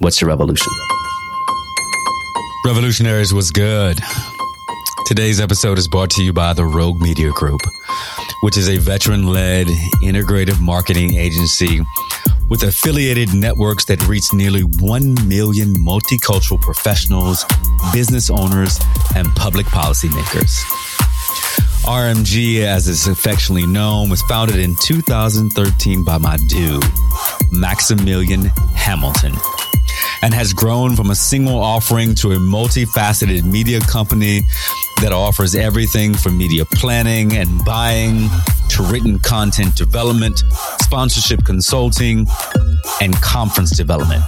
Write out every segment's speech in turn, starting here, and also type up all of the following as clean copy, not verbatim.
What's your revolution? Revolutionaries, what's good? Today's episode is brought to you by the Rogue Media Group, which is a veteran-led integrative marketing agency with affiliated networks that reach nearly 1 million multicultural professionals, business owners, and public policymakers. RMG, as it's affectionately known, was founded in 2013 by my dude, Maximilian Hamilton, and has grown from a single offering to a multifaceted media company that offers everything from media planning and buying to written content development, sponsorship consulting, and conference development,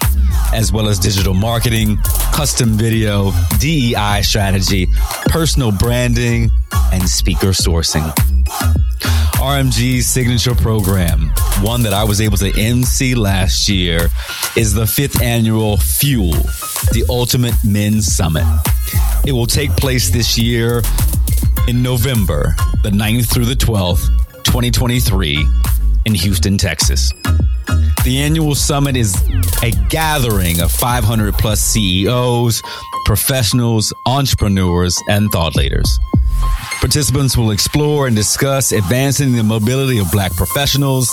as well as digital marketing, custom video, DEI strategy, personal branding, and speaker sourcing. RMG's signature program, one that I was able to MC last year, is the 5th annual Fuel, the Ultimate Men's Summit. It will take place this year in November, the 9th through the 12th, 2023, in Houston, Texas. The annual summit is a gathering of 500 plus CEOs, professionals, entrepreneurs, and thought leaders. Participants will explore and discuss advancing the mobility of Black professionals,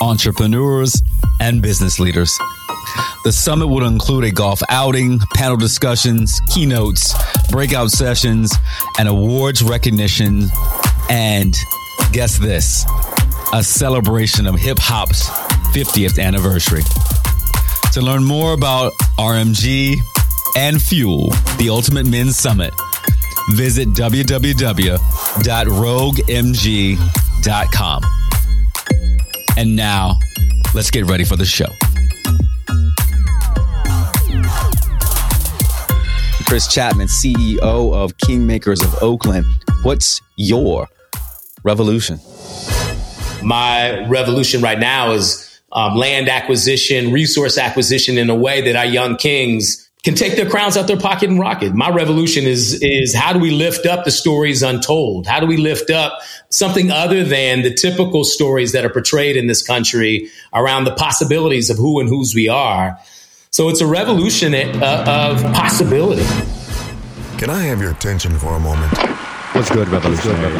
entrepreneurs, and business leaders. The summit will include a golf outing, panel discussions, keynotes, breakout sessions, and awards recognition, and guess this, a celebration of hip hop's 50th anniversary. To learn more about RMG and Fuel, the Ultimate Men's Summit, visit www.roguemg.com. And now, let's get ready for the show. Chris Chatmon, CEO of Kingmakers of Oakland. What's your revolution? My revolution right now is land acquisition, resource acquisition in a way that our young kings can take their crowns out their pocket and rock it. My revolution is how do we lift up the stories untold? How do we lift up something other than the typical stories that are portrayed in this country around the possibilities of who and whose we are? So it's a revolution of possibility. Can I have your attention for a moment? What's good, revolutionary?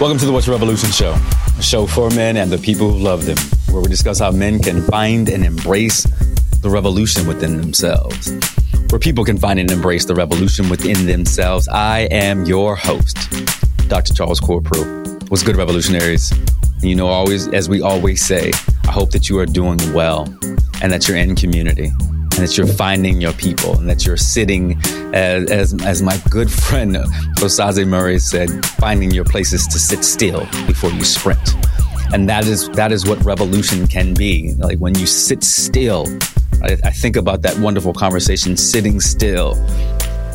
Welcome to the What's Revolution Show, a show for men and the people who love them, where we discuss how men can find and embrace the revolution within themselves, where people can find and embrace the revolution within themselves. I am your host, Dr. Charles Corprew. What's good, revolutionaries? And you know, always, as we always say, I hope that you are doing well and that you're in community and that you're finding your people and that you're sitting, as my good friend Osazi Murray said, finding your places to sit still before you sprint. And that is what revolution can be. Like when you sit still, I think about that wonderful conversation, sitting still,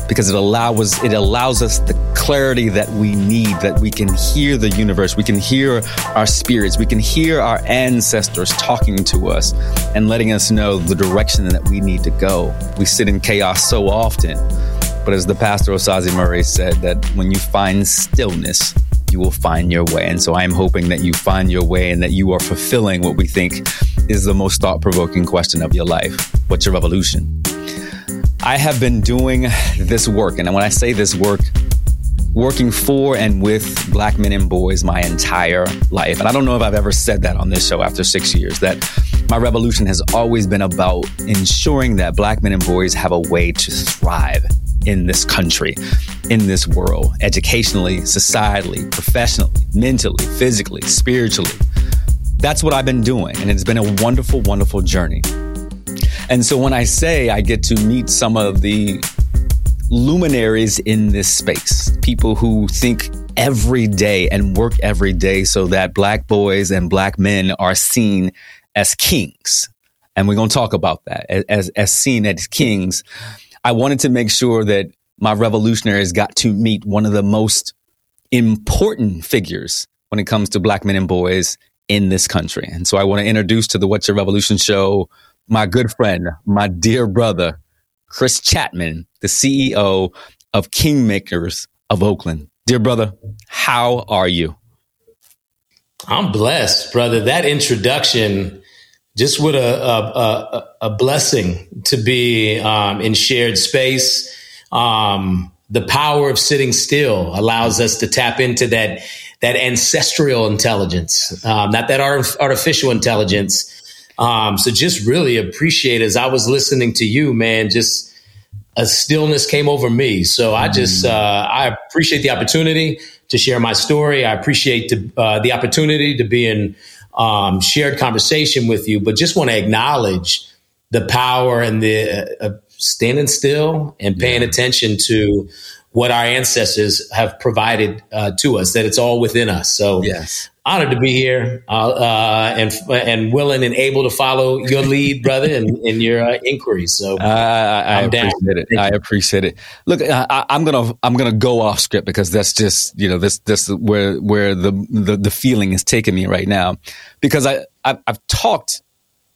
because it allows us the clarity that we need, that we can hear the universe, we can hear our spirits, we can hear our ancestors talking to us and letting us know the direction that we need to go. We sit in chaos so often, but as the pastor Osazi Murray said, that when you find stillness, you will find your way. And so I am hoping that you find your way and that you are fulfilling what we think is the most thought-provoking question of your life. What's your revolution? I have been doing this work, and when I say this work, working for and with Black men and boys my entire life. And I don't know if I've ever said that on this show after 6 years, that my revolution has always been about ensuring that Black men and boys have a way to thrive in this country, in this world, educationally, societally, professionally, mentally, physically, spiritually. That's what I've been doing, and it's been a wonderful, wonderful journey. And so when I say I get to meet some of the luminaries in this space, people who think every day and work every day so that Black boys and Black men are seen as kings. And we're going to talk about that as seen as kings. I wanted to make sure that my revolutionaries got to meet one of the most important figures when it comes to Black men and boys in this country. And so I want to introduce to the What's Your Revolution show my good friend, my dear brother, Chris Chatmon, the CEO of Kingmakers of Oakland. Dear brother, how are you? I'm blessed, brother. That introduction just what a blessing to be in shared space. The power of sitting still allows us to tap into that ancestral intelligence, not that artificial intelligence. So just really appreciate, as I was listening to you, man, just a stillness came over me. So I just, I appreciate the opportunity to share my story. I appreciate the opportunity to be in shared conversation with you, but just want to acknowledge the power and the standing still and paying attention to what our ancestors have provided to us, that it's all within us. So yes. Honored to be here and willing and able to follow your lead, brother, and your inquiries. So I appreciate down. It. I appreciate it. Look, I'm gonna go off script because that's just this where the feeling is taking me right now, because I've talked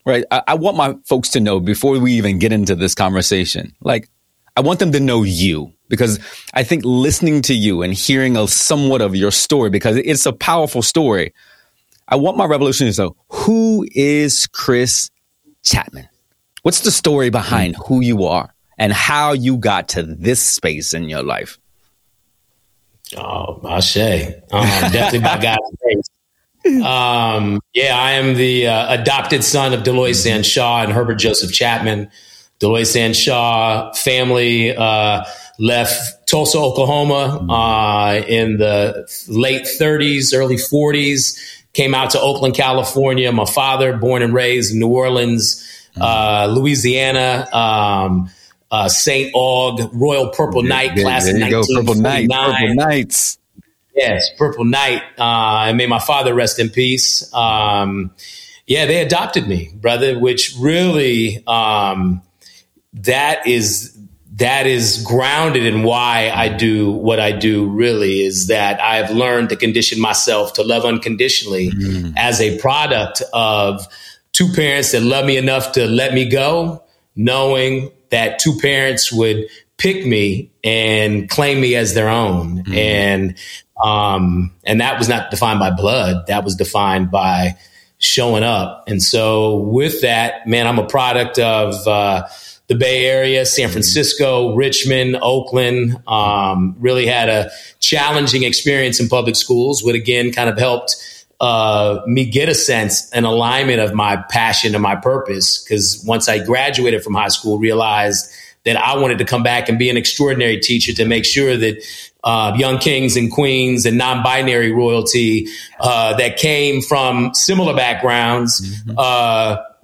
right. I want my folks to know before we even get into this conversation, like I want them to know you. Because I think listening to you and hearing somewhat of your story, because it's a powerful story, I want my revolutionaries to know, who is Chris Chatmon? What's the story behind who you are and how you got to this space in your life? Oh, Ashe. Definitely by God's grace. I am the adopted son of Deloitte Sanshaw and Herbert Joseph Chatman. Deloitte Sanshaw family left Tulsa, Oklahoma in the late 30s, early 40s, came out to Oakland, California. My father, born and raised in New Orleans, Louisiana, St. Aug, Royal Purple Knight, class of 1949. Purple Knights. Yes, Purple Knight. And may my father rest in peace. They adopted me, brother, which really... That is grounded in why I do what I do, really, is that I have learned to condition myself to love unconditionally as a product of two parents that love me enough to let me go, knowing that two parents would pick me and claim me as their own. And that was not defined by blood. That was defined by showing up. And so with that, man, I'm a product of, the Bay Area, San Francisco, Richmond, Oakland, really had a challenging experience in public schools, which again kind of helped me get a sense and alignment of my passion and my purpose. Because once I graduated from high school, realized that I wanted to come back and be an extraordinary teacher to make sure that young kings and queens and non-binary royalty that came from similar backgrounds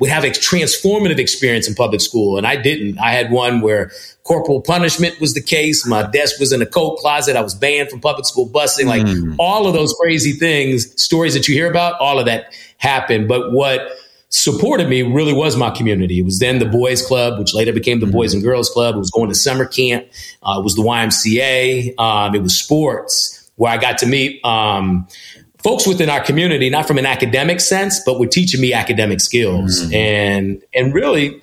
would have a transformative experience in public school. And I didn't. I had one where corporal punishment was the case. My desk was in a coat closet. I was banned from public school busing. Like all of those crazy things, stories that you hear about, all of that happened. But what supported me really was my community. It was then the Boys Club, which later became the Boys and Girls Club. It was going to summer camp. It was the YMCA. It was sports, where I got to meet folks within our community, not from an academic sense, but were teaching me academic skills. And really,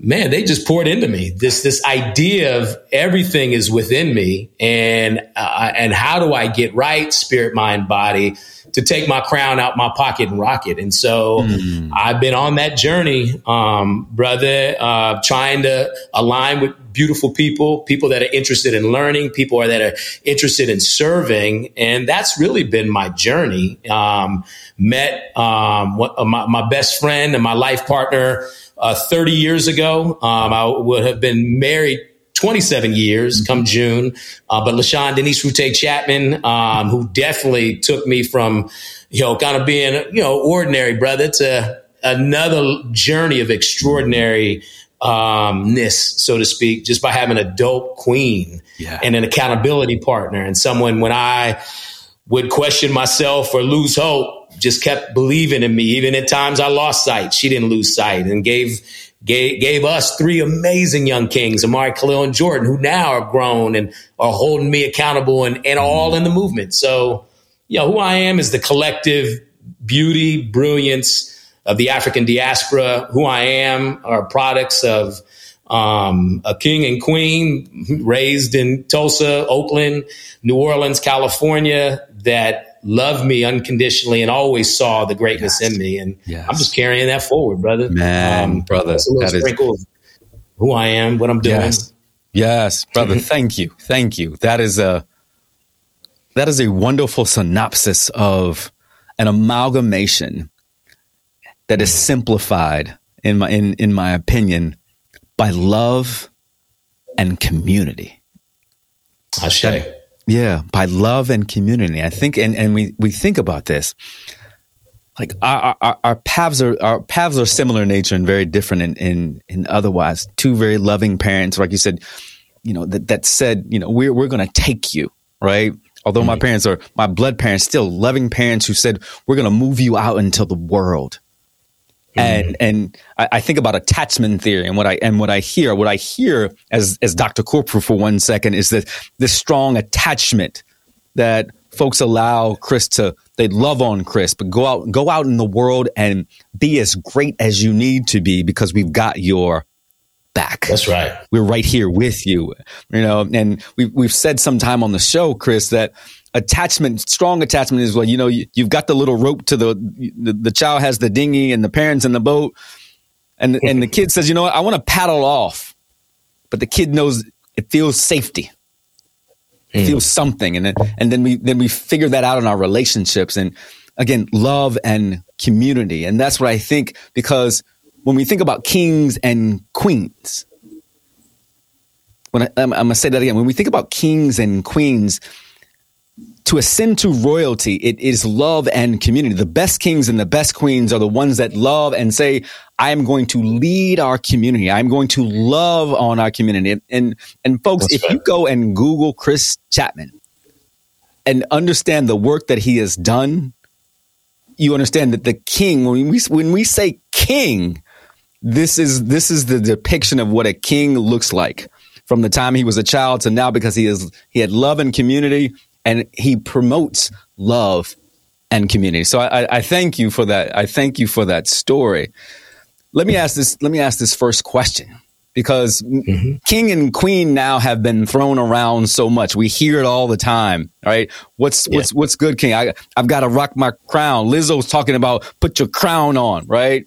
man, they just poured into me this idea of everything is within me, and how do I get right, spirit, mind, body, to take my crown out my pocket and rock it. And so I've been on that journey, brother, trying to align with beautiful people that are interested in learning, people that are interested in serving. And that's really been my journey. Met my best friend and my life partner 30 years ago. I would have been married 27 years come June. But LaShawn Denise Routé-Chapman, who definitely took me from, kind of being, ordinary brother to another journey of extraordinary ness, so to speak, just by having a dope queen and an accountability partner. And someone, when I would question myself or lose hope, just kept believing in me. Even at times I lost sight, she didn't lose sight, and gave us three amazing young kings, Amari, Khalil, and Jordan, who now are grown and are holding me accountable and all in the movement. So, who I am is the collective beauty, brilliance of the African diaspora. Who I am are products of a king and queen raised in Tulsa, Oakland, New Orleans, California, that loved me unconditionally and always saw the greatness in me. And I'm just carrying that forward, brother. Man, brother. It's a little sprinkle of who I am, what I'm doing. Yes, brother. Thank you. Thank you. That is a wonderful synopsis of an amalgamation that is simplified in my opinion by love and community. I say. Yeah, by love and community. I think, and we think about this, like our paths are similar in nature and very different in otherwise. Two very loving parents, like you said, you know, that said, you know, we're going to take you, right? Although my parents are my blood parents, still loving parents who said, we're going to move you out into the world. And I think about attachment theory and what I hear as Dr. Corporal for 1 second is that this strong attachment that folks allow Chris to, they love on Chris, but go out in the world and be as great as you need to be because we've got your back. That's right. We're right here with you, you know, and we've said sometime on the show, Chris, that strong attachment is, well, you know, you've got the little rope to the child has the dinghy and the parents in the boat and the kid says, you know what, I want to paddle off, but the kid knows it feels safety, it feels something. And then we figure that out in our relationships. And again, love and community. And that's what I think, because when we think about kings and queens, I'm going to say that again, when we think about kings and queens, to ascend to royalty, it is love and community. The best kings and the best queens are the ones that love and say, I am going to lead our community. I'm going to love on our community. And folks, that's if right. You go and Google Chris Chatmon and understand the work that he has done, you understand that the king, when we say king, this is the depiction of what a king looks like from the time he was a child to now, because he had love and community. And he promotes love and community. So I thank you for that. I thank you for that story. Let me ask this first question, because king and queen now have been thrown around so much. We hear it all the time, right? What's good, king? I've got to rock my crown. Lizzo's talking about put your crown on, right?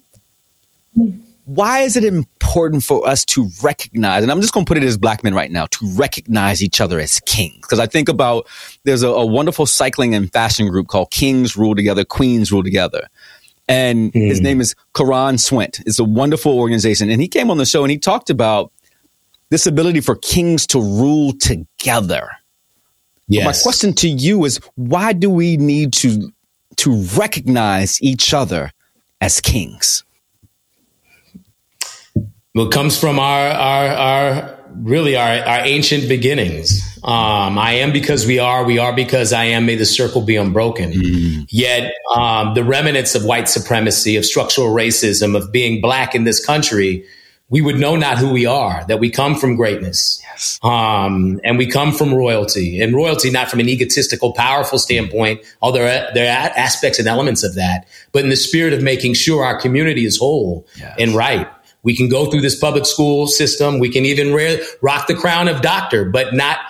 Why is it important for us to recognize, and I'm just going to put it as black men right now, to recognize each other as kings? Because I think about, there's a wonderful cycling and fashion group called Kings Rule Together, Queens Rule Together. And his name is Karan Swint. It's a wonderful organization. And he came on the show and he talked about this ability for kings to rule together. Yes. But my question to you is, why do we need to recognize each other as kings? Well, it comes from our ancient beginnings. I am because we are because I am, may the circle be unbroken. Yet the remnants of white supremacy, of structural racism, of being black in this country, we would know not who we are, that we come from greatness. Yes. And we come from royalty, not from an egotistical, powerful standpoint, although there are aspects and elements of that, but in the spirit of making sure our community is whole and right. We can go through this public school system. We can even rock the crown of doctor, but not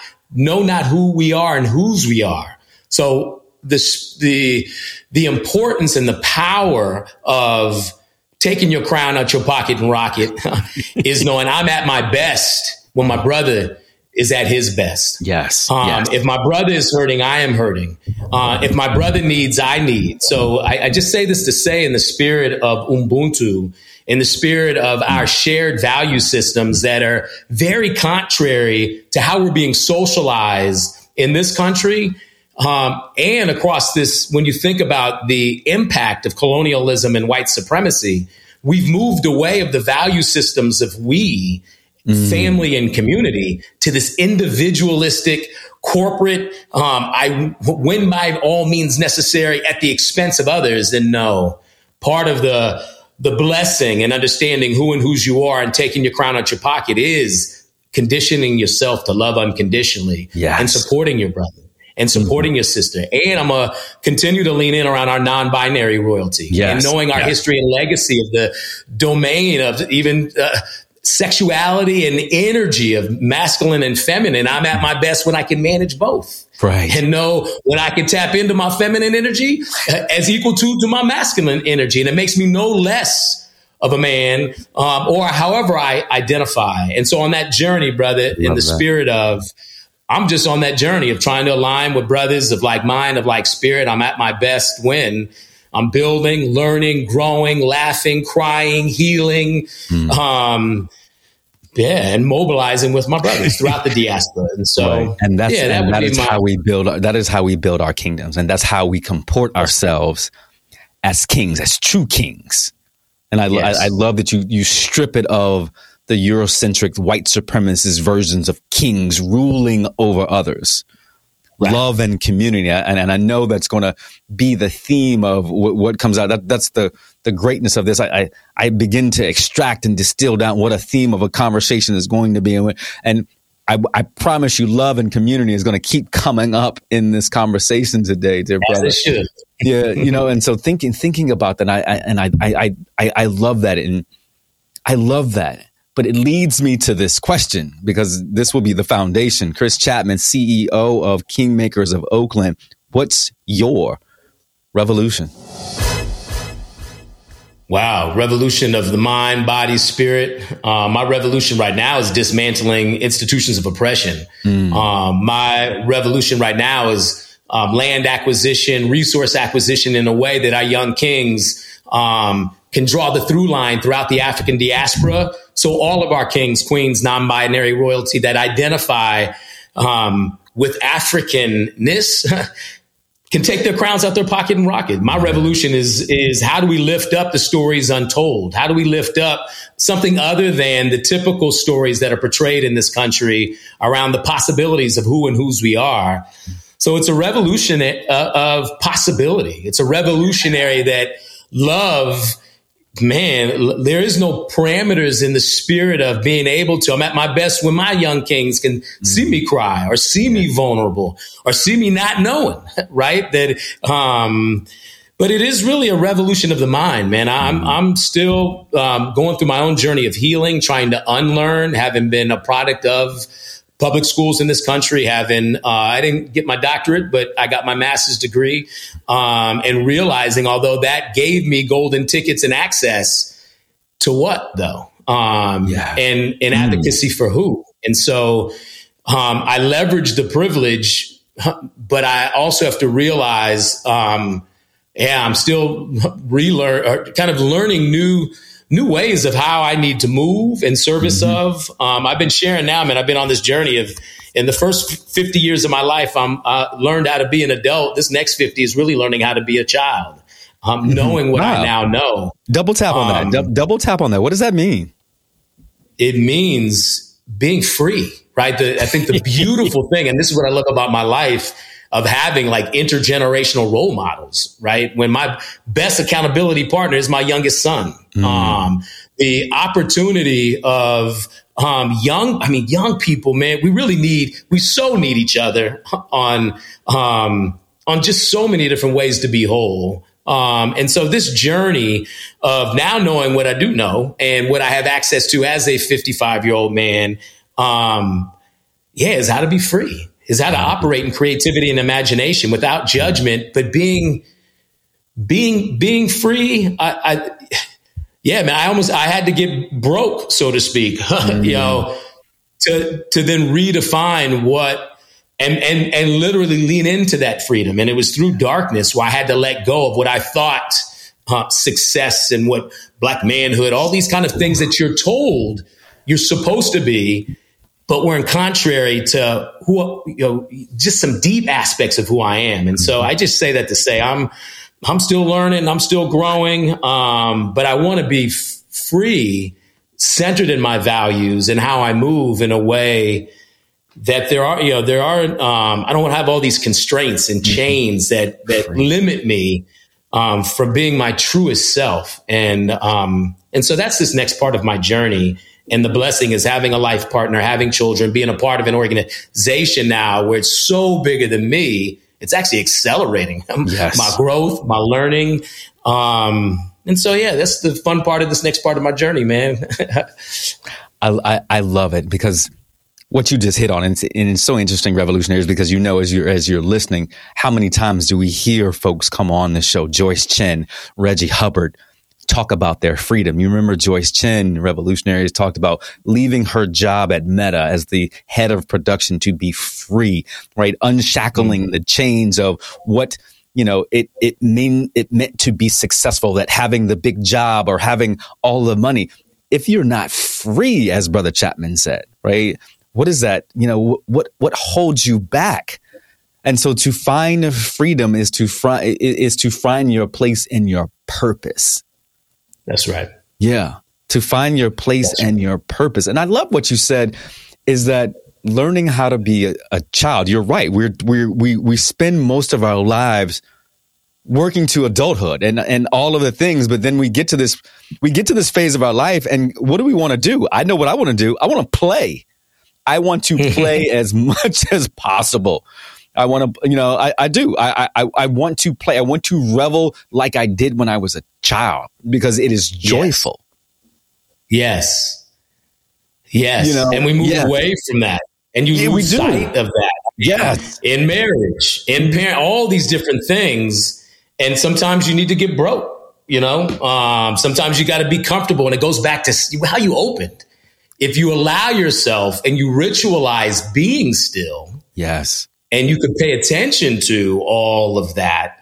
who we are and whose we are. So the importance and the power of taking your crown out your pocket and rock it is knowing I'm at my best when my brother is at his best. Yes. If my brother is hurting, I am hurting. If my brother needs, I need. So I just say this to say, in the spirit of Ubuntu, in the spirit of our shared value systems that are very contrary to how we're being socialized in this country and across this, when you think about the impact of colonialism and white supremacy, we've moved away of the value systems of we, family and community, to this individualistic corporate, I win by all means necessary at the expense of others. And no, part of the blessing and understanding who and whose you are and taking your crown out your pocket is conditioning yourself to love unconditionally and supporting your brother and supporting your sister. And I'm going to continue to lean in around our non-binary royalty and knowing our history and legacy of the domain of even sexuality and energy of masculine and feminine. I'm at my best when I can manage both. Right. And know when I can tap into my feminine energy as equal to my masculine energy. And it makes me no less of a man, or however I identify. And so on that journey, brother, in the spirit of, I'm just on that journey of trying to align with brothers of like mind, of like spirit. I'm at my best when I'm building, learning, growing, laughing, crying, healing, and mobilizing with my brothers throughout the diaspora. And so, right. And that's, and that is how we build, that is how we build our kingdoms. And that's how we comport ourselves as kings, as true kings. And I love that you strip it of the Eurocentric white supremacist versions of kings ruling over others. Right. Love and community. And I know that's going to be the theme of what comes out. That's the greatness of this. I begin to extract and distill down what a theme of a conversation is going to be. And I promise you, love and community is going to keep coming up in this conversation today, dear brother. As it should. Yeah, you know, and so thinking about that, I love that, and I love that. But it leads me to this question, because this will be the foundation. Chris Chatmon, CEO of Kingmakers of Oakland, what's your revolution? Wow, revolution of the mind, body, spirit. My revolution right now is dismantling institutions of oppression. My revolution right now is land acquisition, resource acquisition in a way that our young kings can draw the through line throughout the African diaspora. So all of our kings, queens, non-binary royalty that identify with Africanness can take their crowns out their pocket and rock it. My revolution is how do we lift up the stories untold? How do we lift up something other than the typical stories that are portrayed in this country around the possibilities of who and whose we are? So it's a revolution of possibility. It's a revolutionary that love, man, there is no parameters in the spirit of being able to. I'm at my best when my young kings can see me cry or see me vulnerable or see me not knowing, right? That, but it is really a revolution of the mind, man. I'm still going through my own journey of healing, trying to unlearn, having been a product of public schools in this country, having, I didn't get my doctorate, but I got my master's degree, and realizing, although that gave me golden tickets and access to what though? And advocacy for who? And so I leverage the privilege, but I also have to realize, I'm still learning new ways of how I need to move in service of. I've been sharing now, man, I've been on this journey of, in the first 50 years of my life, I learned how to be an adult. This next 50 is really learning how to be a child, knowing what I now know. Double tap on that. Double tap on that. What does that mean? It means being free, right? I think the beautiful thing, and this is what I love about my life, of having like intergenerational role models, right? When my best accountability partner is my youngest son. The opportunity of young people, man, we so need each other on just so many different ways to be whole. And so this journey of now knowing what I do know and what I have access to as a 55-year-old man, is how to be free. Is how to operate in creativity and imagination without judgment, but being free. I had to get broke, so to speak, you know, to then redefine what and literally lean into that freedom. And it was through darkness where I had to let go of what I thought success and what Black manhood, all these kind of things that you're told you're supposed to be. But we're in contrary to just some deep aspects of who I am. And so I just say that to say I'm still learning, I'm still growing, but I want to be free, centered in my values and how I move in a way that I don't want to have all these constraints and chains that limit me from being my truest self. And so that's this next part of my journey. And the blessing is having a life partner, having children, being a part of an organization now where it's so bigger than me. It's actually accelerating my growth, my learning. And so, that's the fun part of this next part of my journey, man. I love it because what you just hit on, and it's so interesting, Revolutionaries, because you know, as you're listening, how many times do we hear folks come on the show, Joyce Chen, Reggie Hubbard, talk about their freedom. You remember Joyce Chen, Revolutionaries, talked about leaving her job at Meta as the head of production to be free, right? Unshackling the chains of what, you know, it meant to be successful, that having the big job or having all the money. If you're not free, as Brother Chapman said, right? What is that? You know, what holds you back? And so to find freedom is to find your place in your purpose. That's right. Yeah. To find your place and your purpose. And I love what you said is that learning how to be a child. You're right. We spend most of our lives working to adulthood and all of the things, but then we get to this phase of our life, and what do we want to do? I know what I want to do. I want to play. I want to play as much as possible. I want to, you know, I do. I want to play. I want to revel like I did when I was a child because it is joyful. Yes. You know, and we move away from that, and you lose sight of that. Yes. In marriage, in parent, all these different things, and sometimes you need to get broke. You know, sometimes you got to be comfortable, and it goes back to how you opened. If you allow yourself and you ritualize being still. Yes. And you could pay attention to all of that.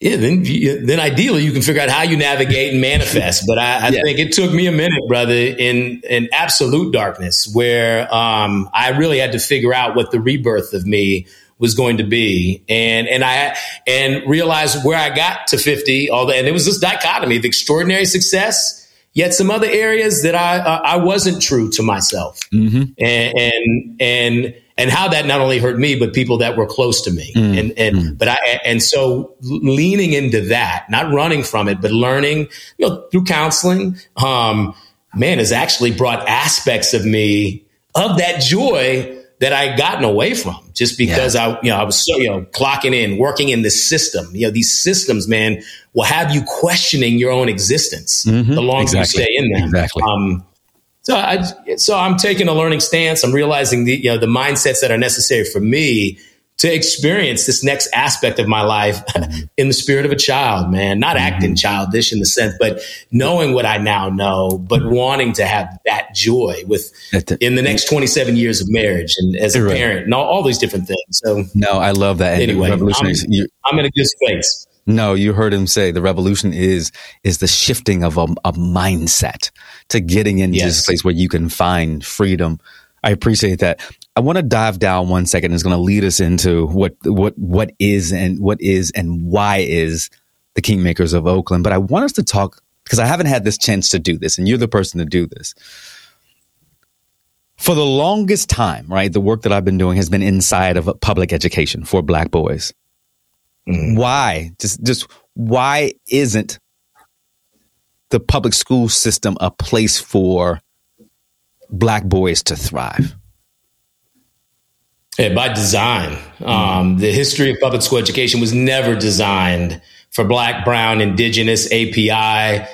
Yeah, then ideally you can figure out how you navigate and manifest. But I think it took me a minute, brother, in absolute darkness, where I really had to figure out what the rebirth of me was going to be, and realize where I got to 50. And it was this dichotomy of extraordinary success. Yet some other areas that I wasn't true to myself, and how that not only hurt me, but people that were close to me. So leaning into that, not running from it, but learning, you know, through counseling, has actually brought aspects of me, of that joy that I had gotten away from just because I was so, clocking in, working in this system. You know, these systems, man, will have you questioning your own existence the longer you stay in them. Exactly. So I'm taking a learning stance. I'm realizing the mindsets that are necessary for me to experience this next aspect of my life in the spirit of a child, man, not acting childish in the sense, but knowing what I now know, but wanting to have that joy in the next 27 years of marriage and as a parent and all these different things. So no, I love that. Anyway, I'm in a good space. No, you heard him say the revolution is the shifting of a mindset to getting into this place where you can find freedom. I appreciate that. I want to dive down one second. It's going to lead us into what is and why is the Kingmakers of Oakland. But I want us to talk, because I haven't had this chance to do this, and you're the person to do this. For the longest time, right, the work that I've been doing has been inside of public education for Black boys. Why? Just why isn't the public school system a place for Black boys to thrive? Yeah, by design. The history of public school education was never designed for Black, Brown, Indigenous, API,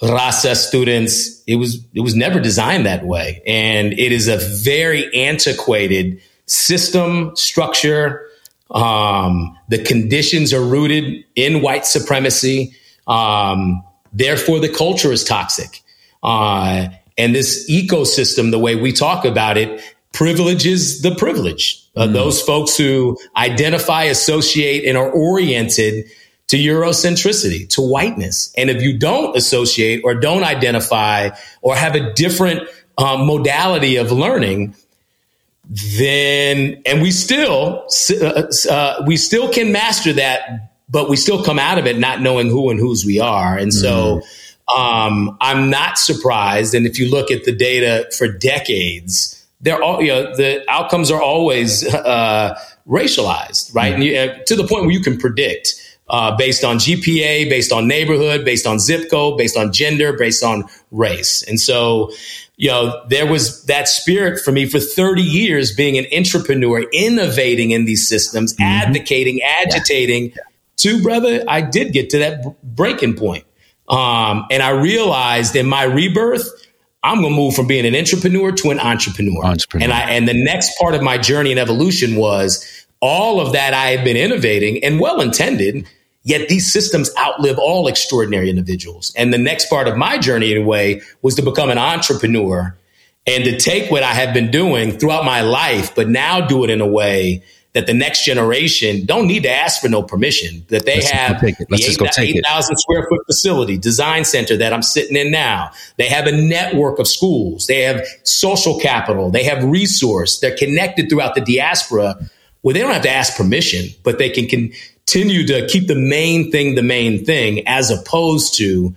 Rasa students. It was never designed that way. And it is a very antiquated system, structure. The conditions are rooted in white supremacy. Therefore, the culture is toxic. And this ecosystem, the way we talk about it, privileges the privilege. Those folks who identify, associate, and are oriented to Eurocentricity, to whiteness. And if you don't associate or don't identify or have a different modality of learning, then, and we still can master that, but we still come out of it not knowing who and whose we are. And so I'm not surprised. And if you look at the data for decades, they're all, the outcomes are always racialized, right? And to the point where you can predict based on GPA, based on neighborhood, based on zip code, based on gender, based on race. And so, there was that spirit for me for 30 years being an entrepreneur, innovating in these systems, advocating, agitating. Yeah. To, brother, I did get to that breaking point. And I realized in my rebirth, I'm going to move from being an entrepreneur to an entrepreneur. And the next part of my journey and evolution was all of that I had been innovating and well-intended, yet these systems outlive all extraordinary individuals. And the next part of my journey, in a way, was to become an entrepreneur and to take what I had been doing throughout my life, but now do it in a way that the next generation don't need to ask for no permission, that they have the 8,000 square foot facility design center that I'm sitting in now. They have a network of schools. They have social capital. They have resource. They're connected throughout the diaspora where they don't have to ask permission, but they can continue to keep the main thing, as opposed to,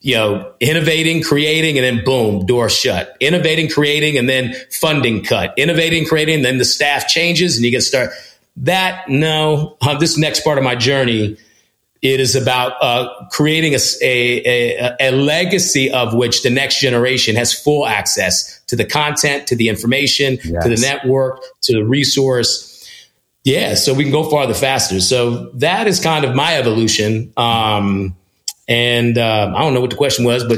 you know, innovating, creating, and then boom, door shut. Innovating, creating, and then funding cut. Innovating, creating, and then the staff changes and you get started. This next part of my journey, it is about creating a legacy of which the next generation has full access to the content, to the information, to the network, to the resource. Yeah, so we can go farther faster. So that is kind of my evolution. And I don't know what the question was, but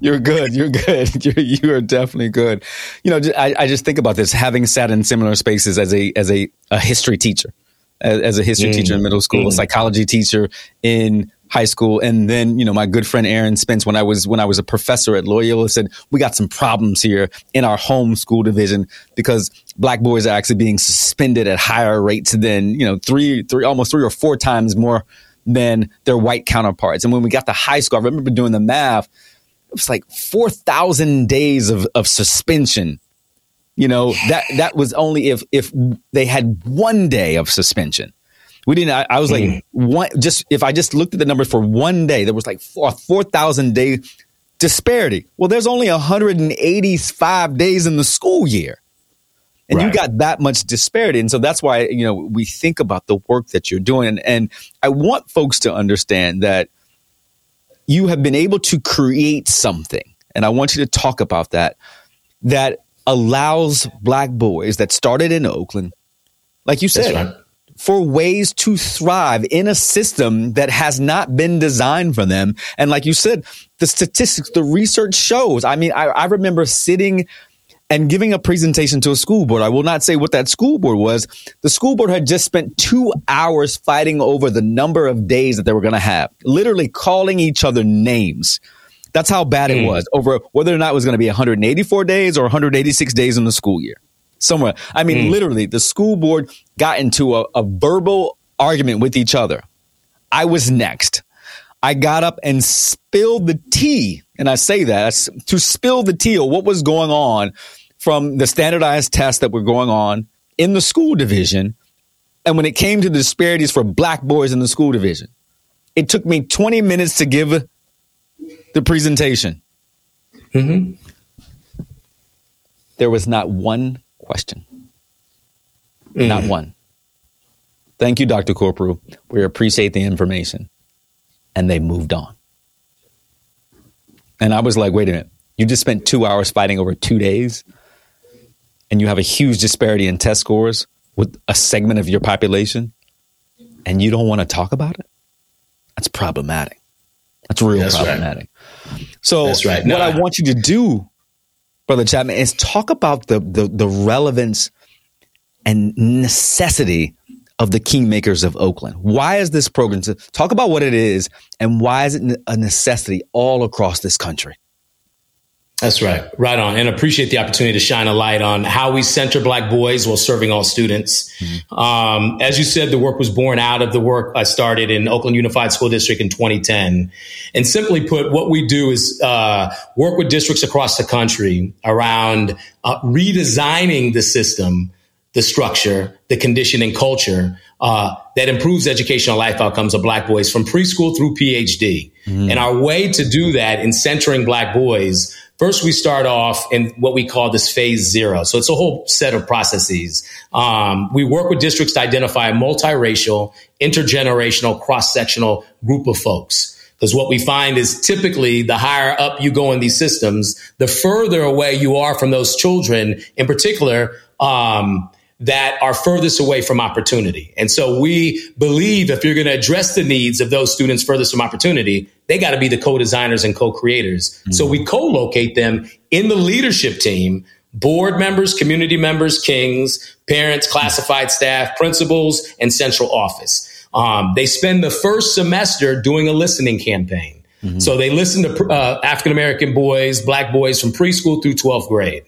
you're good. You're good. You are definitely good. You know, I just think about this, having sat in similar spaces as a history teacher, as a history teacher in middle school, a psychology teacher in high school. And then, you know, my good friend, Aaron Spence, when I was a professor at Loyola, said, we got some problems here in our home school division because black boys are actually being suspended at higher rates than, you know, almost 3 or 4 times more than their white counterparts. And when we got to high school, I remember doing the math. It was like 4,000 days of suspension. You know, that was only if they had 1 day of suspension. We didn't. I was like, one. Just if I just looked at the numbers for 1 day, there was like 4,000 day disparity. Well, there's only 185 days in the school year, and you got that much disparity. And so that's why, you know, we think about the work that you're doing, and I want folks to understand that you have been able to create something, and I want you to talk about that allows black boys that started in Oakland, like you said. That's right. For ways to thrive in a system that has not been designed for them. And like you said, the statistics, the research shows. I mean, I remember sitting and giving a presentation to a school board. I will not say what that school board was. The school board had just spent 2 hours fighting over the number of days that they were going to have, literally calling each other names. That's how bad it was, over whether or not it was going to be 184 days or 186 days in the school year. Somewhere. I mean, literally, the school board got into a verbal argument with each other. I was next. I got up and spilled the tea. And I say that to spill the tea, or what was going on from the standardized tests that were going on in the school division. And when it came to the disparities for black boys in the school division, it took me 20 minutes to give the presentation. There was not one question. Not one. Thank you, Dr. Corporal. We appreciate the information. And they moved on. And I was like, wait a minute. You just spent 2 hours fighting over 2 days, and you have a huge disparity in test scores with a segment of your population, and you don't want to talk about it? That's problematic. That's real problematic. Right. So what I want you to do, Brother Chapman, is talk about the relevance and necessity of the Kingmakers of Oakland. Why is this program? Talk about what it is and why is it a necessity all across this country? That's right. Right on. And appreciate the opportunity to shine a light on how we center black boys while serving all students. As you said, the work was born out of the work I started in Oakland Unified School District in 2010. And simply put, what we do is work with districts across the country around redesigning the system, the structure, the condition and culture that improves educational life outcomes of black boys from preschool through PhD. And our way to do that in centering black boys, first, we start off in what we call this phase zero. So it's a whole set of processes. We work with districts to identify a multiracial, intergenerational, cross-sectional group of folks. Because what we find is typically the higher up you go in these systems, the further away you are from those children, in particular, that are furthest away from opportunity. And so we believe if you're going to address the needs of those students furthest from opportunity, they got to be the co-designers and co-creators. Mm-hmm. So we co-locate them in the leadership team, board members, community members, kings, parents, classified staff, principals, and central office. They spend the first semester doing a listening campaign. Mm-hmm. So they listen to African-American boys, Black boys from preschool through 12th grade.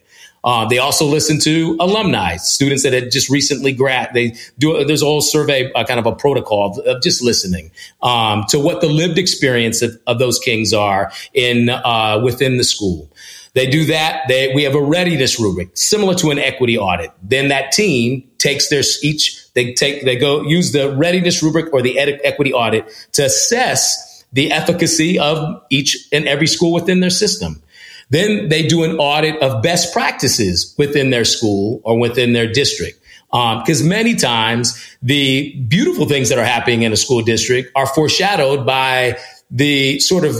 They also listen to alumni, students that had just recently graduated. There's a whole survey, kind of a protocol of just listening to what the lived experience of those kings are in within the school. They do that. We have a readiness rubric similar to an equity audit. Then that team takes they use the readiness rubric or the equity audit to assess the efficacy of each and every school within their system. Then they do an audit of best practices within their school or within their district. Because many times the beautiful things that are happening in a school district are foreshadowed by the sort of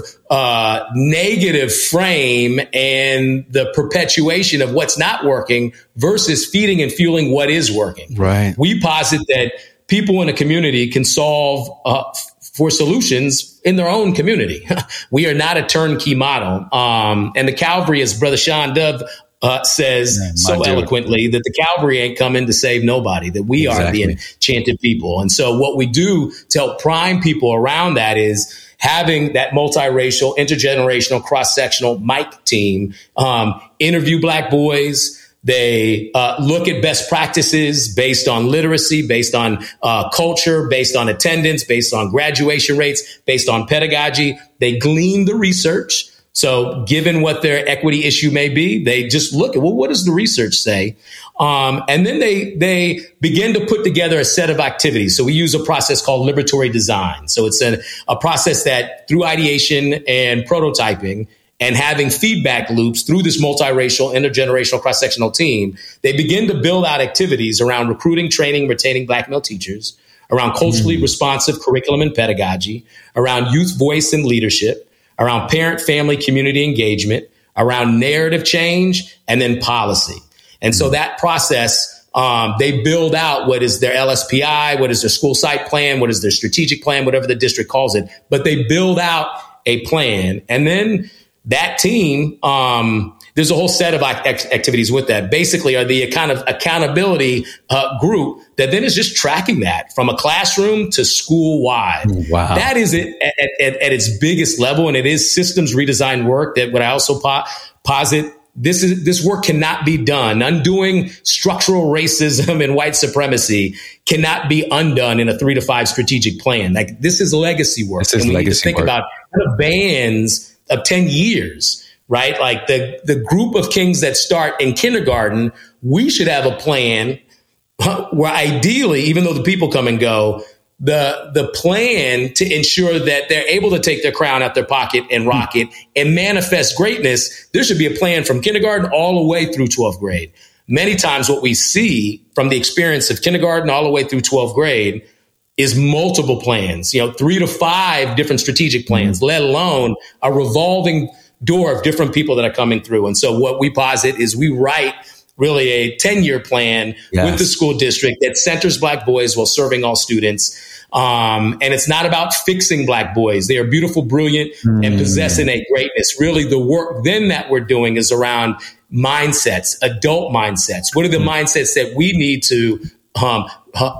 negative frame and the perpetuation of what's not working versus feeding and fueling what is working. Right. We posit that people in a community can solve for solutions in their own community. We are not a turnkey model. And the Calvary, as Brother Sean Dove says eloquently, that the Calvary ain't coming to save nobody, that we are the enchanted people. And so what we do to help prime people around that is having that multiracial, intergenerational, cross-sectional Mike team interview Black boys. They look at best practices based on literacy, based on culture, based on attendance, based on graduation rates, based on pedagogy. They glean the research. So given what their equity issue may be, they just look at, well, what does the research say? And then they begin to put together a set of activities. So we use a process called liberatory design. So it's a process that through ideation and prototyping and having feedback loops through this multiracial, intergenerational, cross-sectional team, they begin to build out activities around recruiting, training, retaining Black male teachers, around culturally responsive curriculum and pedagogy, around youth voice and leadership, around parent, family, community engagement, around narrative change, and then policy. And so that process, they build out what is their LSPI, what is their school site plan, what is their strategic plan, whatever the district calls it. But they build out a plan. And then that team, there's a whole set of activities with that, basically are the kind of accountability group that then is just tracking that from a classroom to school wide. Wow. That is it at its biggest level. And it is systems redesign work that what I also posit, this work cannot be done. Undoing structural racism and white supremacy cannot be undone in a 3 to 5 strategic plan. Like this is legacy work. This is and we legacy need to think work. About the bands of 10 years. Right? Like the group of kings that start in kindergarten, we should have a plan where ideally, even though the people come and go, the plan to ensure that they're able to take their crown out their pocket and rock it and manifest greatness. There should be a plan from kindergarten all the way through 12th grade. Many times what we see from the experience of kindergarten all the way through 12th grade is multiple plans, 3 to 5 different strategic plans, let alone a revolving door of different people that are coming through. And so what we posit is we write really a 10-year plan with the school district that centers Black boys while serving all students. And it's not about fixing Black boys. They are beautiful, brilliant, and possess innate greatness. Really, the work then that we're doing is around mindsets, adult mindsets. What are the mindsets that we need to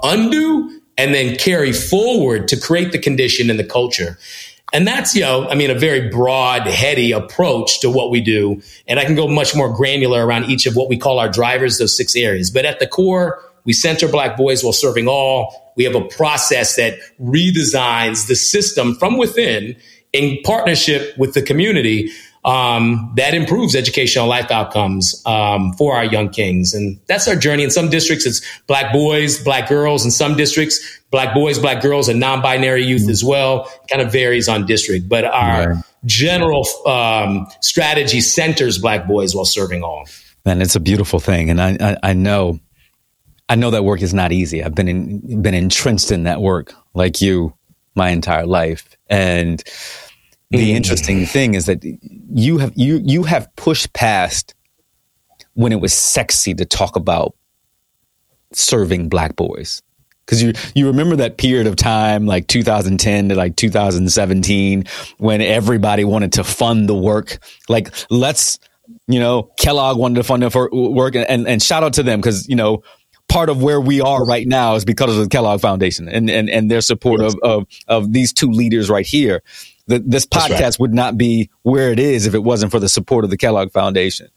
undo and then carry forward to create the condition and the culture? And that's, a very broad, heady approach to what we do. And I can go much more granular around each of what we call our drivers, those 6 areas. But at the core, we center Black boys while serving all. We have a process that redesigns the system from within in partnership with the community that improves educational life outcomes for our young kings. And that's our journey. In some districts, it's Black boys, Black girls. In some districts, Black boys, Black girls, and non-binary youth as well. Kind of varies on district. But our general strategy centers Black boys while serving all. And it's a beautiful thing. And I know that work is not easy. I've been entrenched in that work like you my entire life. And the interesting thing is that you have pushed past when it was sexy to talk about serving black boys. Because you remember that period of time, like 2010 to like 2017, when everybody wanted to fund the work. Like, Kellogg wanted to fund the work, and shout out to them, because, part of where we are right now is because of the Kellogg Foundation and their support of these two leaders right here. This podcast would not be where it is if it wasn't for the support of the Kellogg Foundation.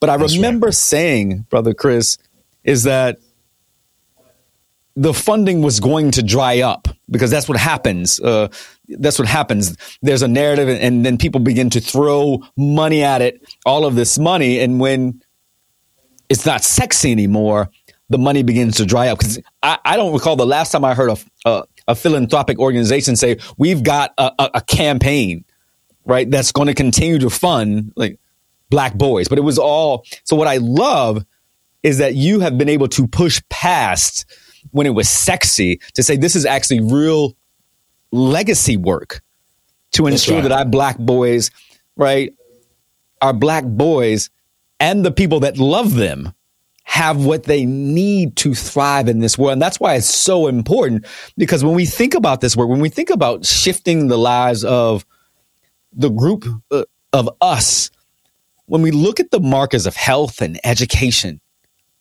But I remember saying, Brother Chris, is that the funding was going to dry up, because that's what happens. There's a narrative, and then people begin to throw money at it, all of this money. And when it's not sexy anymore, the money begins to dry up. Because I don't recall the last time I heard a philanthropic organization say, we've got a campaign, right, that's going to continue to fund like black boys. But it was all. So what I love is that you have been able to push past when it was sexy to say, this is actually real legacy work to ensure that our black boys, right, our black boys and the people that love them have what they need to thrive in this world. And that's why it's so important, because when we think about this work, when we think about shifting the lives of the group of us, when we look at the markers of health and education,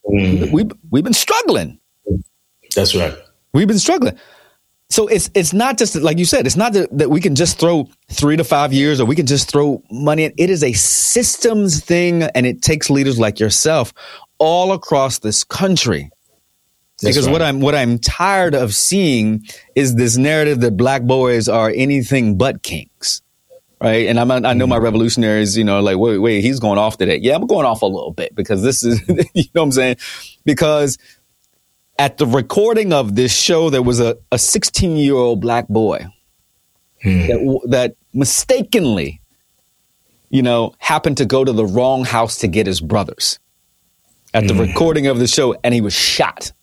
we've been struggling. That's right. We've been struggling. So it's not just, like you said, it's not that we can just throw 3 to 5 years or we can just throw money in. It is a systems thing, and it takes leaders like yourself all across this country. That's because what I'm tired of seeing is this narrative that black boys are anything but kings, right? And I know my revolutionaries, like, wait, he's going off today. Yeah, I'm going off a little bit, because this is, you know what I'm saying? Because at the recording of this show, there was a 16-year-old black boy that mistakenly, happened to go to the wrong house to get his brothers at the recording of the show, and he was shot.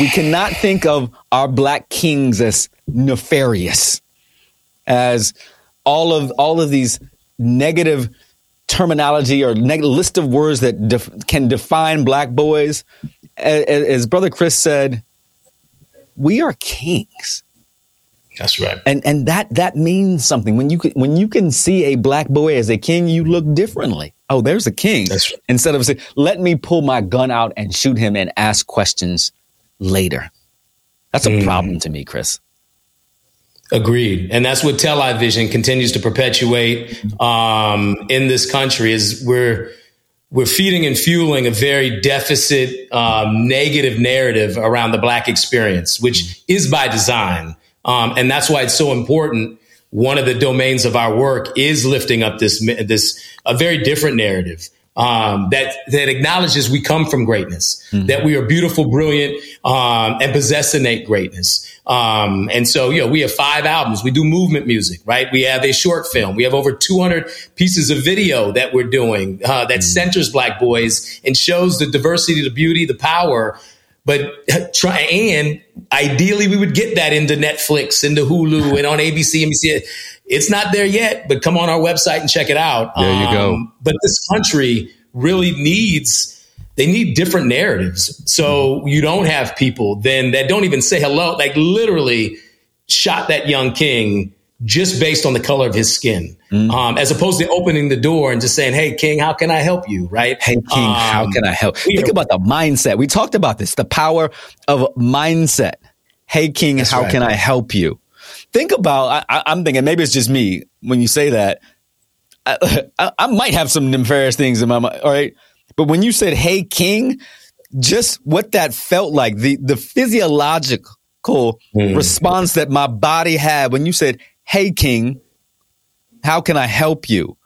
We cannot think of our black kings as nefarious, as all of these negative terminology or list of words that can define black boys. As Brother Chris said, we are kings. That's right. And that means something. When you can see a black boy as a king, you look differently. Oh, there's a king. That's right. Instead of saying, let me pull my gun out and shoot him and ask questions later. That's a problem to me, Chris. Agreed. And that's what television continues to perpetuate in this country, is we're feeding and fueling a very deficit, negative narrative around the black experience, which is by design. And that's why it's so important. One of the domains of our work is lifting up this a very different narrative that acknowledges we come from greatness, that we are beautiful, brilliant, and possess innate greatness. And so, we have 5 albums. We do movement music, right? We have a short film. We have over 200 pieces of video that we're doing that centers black boys and shows the diversity, the beauty, the power. But ideally we would get that into Netflix, into Hulu, and on ABC, NBC. It's not there yet, but come on our website and check it out. There you go. But this country really they need different narratives. So you don't have people then that don't even say hello, like literally shot that young king just based on the color of his skin, as opposed to opening the door and just saying, hey, king, how can I help you? Right. Hey, king, how can I help? Think about the mindset. We talked about this, the power of mindset. Hey, king, how can I help you? Think about, I'm thinking, maybe it's just me when you say that. I might have some nefarious things in my mind. All right. But when you said, hey, king, just what that felt like, the physiological response that my body had when you said, hey, king, how can I help you?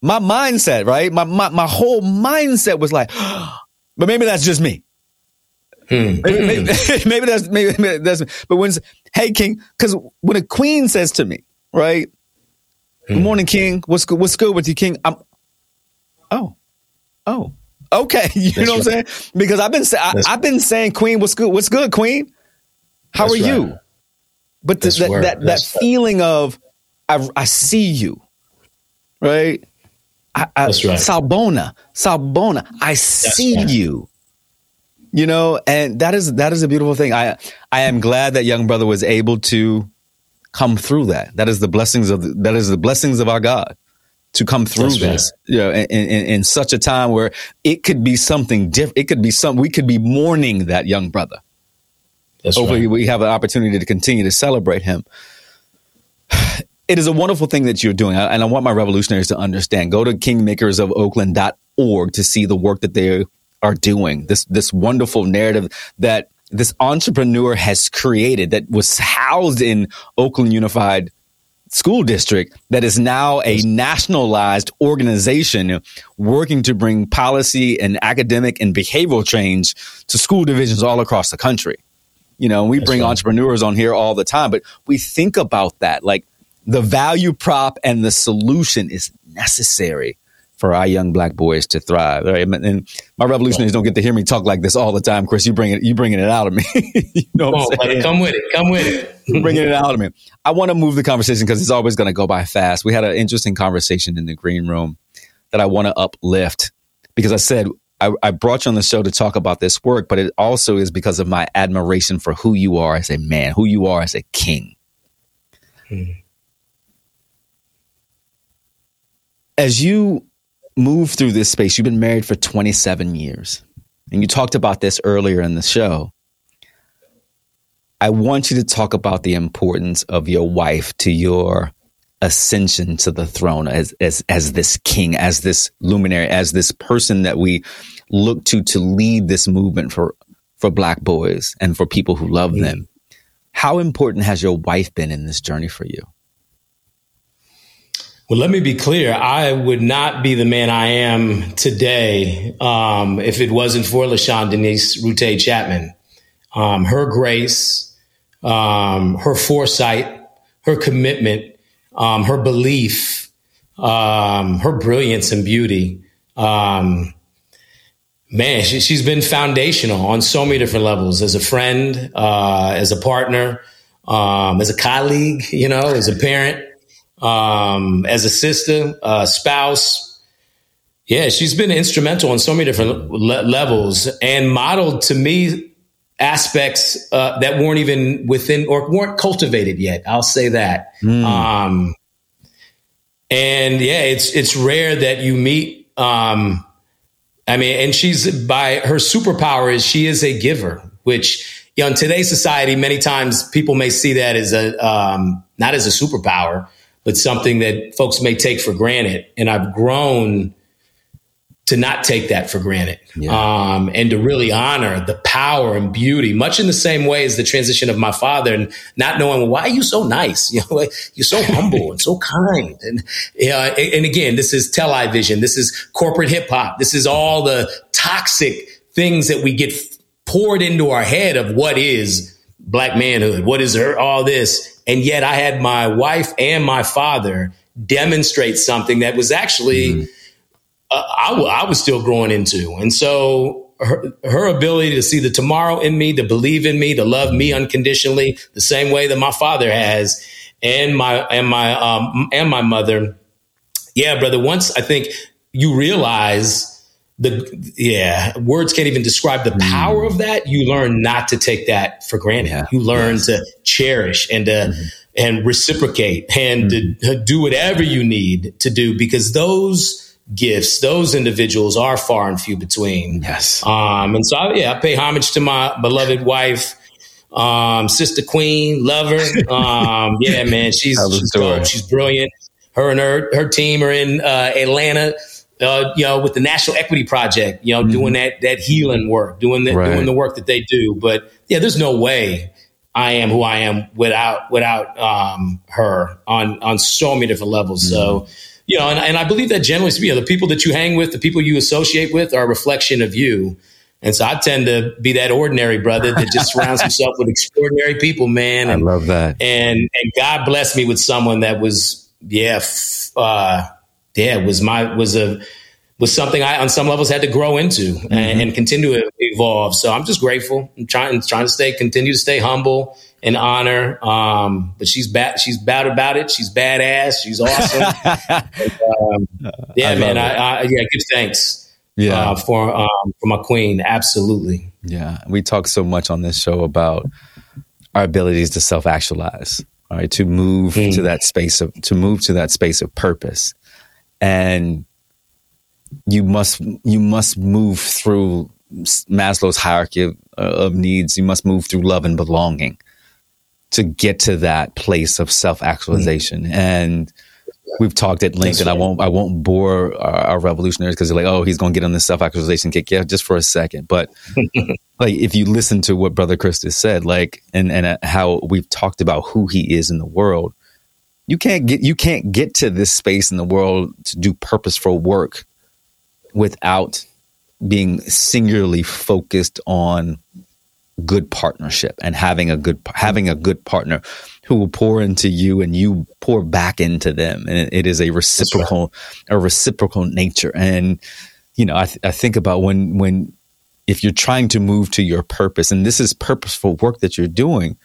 My mindset, right? My whole mindset was like, but maybe that's just me. Maybe that's me. But when, hey, king, because when a queen says to me, right, good morning, king, what's good with you, king? Oh, okay. You know what I'm saying? Because I've been saying, queen, what's good, queen? How are you? But that feeling of, I see you, right? Salbona, I see you. You know, and that is a beautiful thing. I am glad that young brother was able to come through that. That is the blessings of our God to come through this. You know, in such a time where it could be something different. It could be something we could be mourning that young brother. That's hopefully we have an opportunity to continue to celebrate him. It is a wonderful thing that you're doing, and I want my revolutionaries to understand. Go to kingmakersofoakland.org to see the work that they are doing, this wonderful narrative that this entrepreneur has created that was housed in Oakland Unified School District that is now a nationalized organization working to bring policy and academic and behavioral change to school divisions all across the country. You know, we bring entrepreneurs on here all the time, but we think about that. Like, the value prop and the solution is necessary for our young black boys to thrive. Right? And my revolutionaries don't get to hear me talk like this all the time, Chris. You're bringing it out of me. You know what I'm saying? Come with it. You're bringing it out of me. I want to move the conversation because it's always going to go by fast. We had an interesting conversation in the green room that I want to uplift because I said, I brought you on the show to talk about this work, but it also is because of my admiration for who you are as a man, who you are as a king. Mm-hmm. As you move through this space, you've been married for 27 years, and you talked about this earlier in the show. I want you to talk about the importance of your wife to your ascension to the throne as this king, as this luminary, as this person that we look to lead this movement for black boys and for people who love them. How important has your wife been in this journey for you? Well, let me be clear. I would not be the man I am today if it wasn't for LaShawn Denise Routé-Chapman. Her grace, her foresight, her commitment, her belief, her brilliance and beauty. Man, she's been foundational on so many different levels as a friend, as a partner, as a colleague, you know, as a parent. As a sister, spouse. Yeah, she's been instrumental on so many different levels and modeled to me aspects that weren't even within or weren't cultivated yet. I'll say that. And yeah, it's rare that you meet. And she's by her superpower is she is a giver, which, you know, in today's society, many times people may see that as a not as a superpower, but something that folks may take for granted. And I've grown to not take that for granted, and to really honor the power and beauty, much in the same way as the transition of my father and not knowing, well, why are you so nice? You know, like, you're so humble and so kind. And, and again, this is television. This is corporate hip hop. This is all the toxic things that we get poured into our head of what is black manhood, what is all this. And yet I had my wife and my father demonstrate something that was actually I was still growing into. And so her ability to see the tomorrow in me, to believe in me, to love me unconditionally, the same way that my father has, and my mother. Yeah, brother, once I think you realize words can't even describe the power of that. You learn not to take that for granted. Yeah. You learn to cherish and and reciprocate and to do whatever you need to do, because those gifts, those individuals are far and few between. Yes. And so I pay homage to my beloved wife, sister, queen, lover. Yeah, man, she's dope. She's brilliant. Her and her team are in Atlanta. With the National Equity Project, you know, doing that healing work, doing the work that they do. But yeah, there's no way I am who I am without her on so many different levels. So, you know, and I believe that generally speaking, the people that you hang with, the people you associate with are a reflection of you. And so I tend to be that ordinary brother that just surrounds himself with extraordinary people, man. And I love that. And God blessed me with someone that was, was something I on some levels had to grow into and continue to evolve. So I'm just grateful. I'm trying to continue to stay humble and honor. But she's bad about it. She's badass. She's awesome. I give thanks for my queen. Absolutely. Yeah, we talk so much on this show about our abilities to self-actualize, all right, to move to that space of purpose, and you must move through Maslow's hierarchy of needs. You must move through love and belonging to get to that place of self-actualization. And we've talked at length, and I won't bore our revolutionaries because they're like, oh, he's going to get on this self-actualization kick. Yeah, just for a second. But like, if you listen to what Brother Chris has said, like, and how we've talked about who he is in the world, you can't get to this space in the world to do purposeful work without being singularly focused on good partnership and having a good partner who will pour into you and you pour back into them. And it is a reciprocal nature. And, you know, I think about when, if you're trying to move to your purpose, and this is purposeful work that you're doing,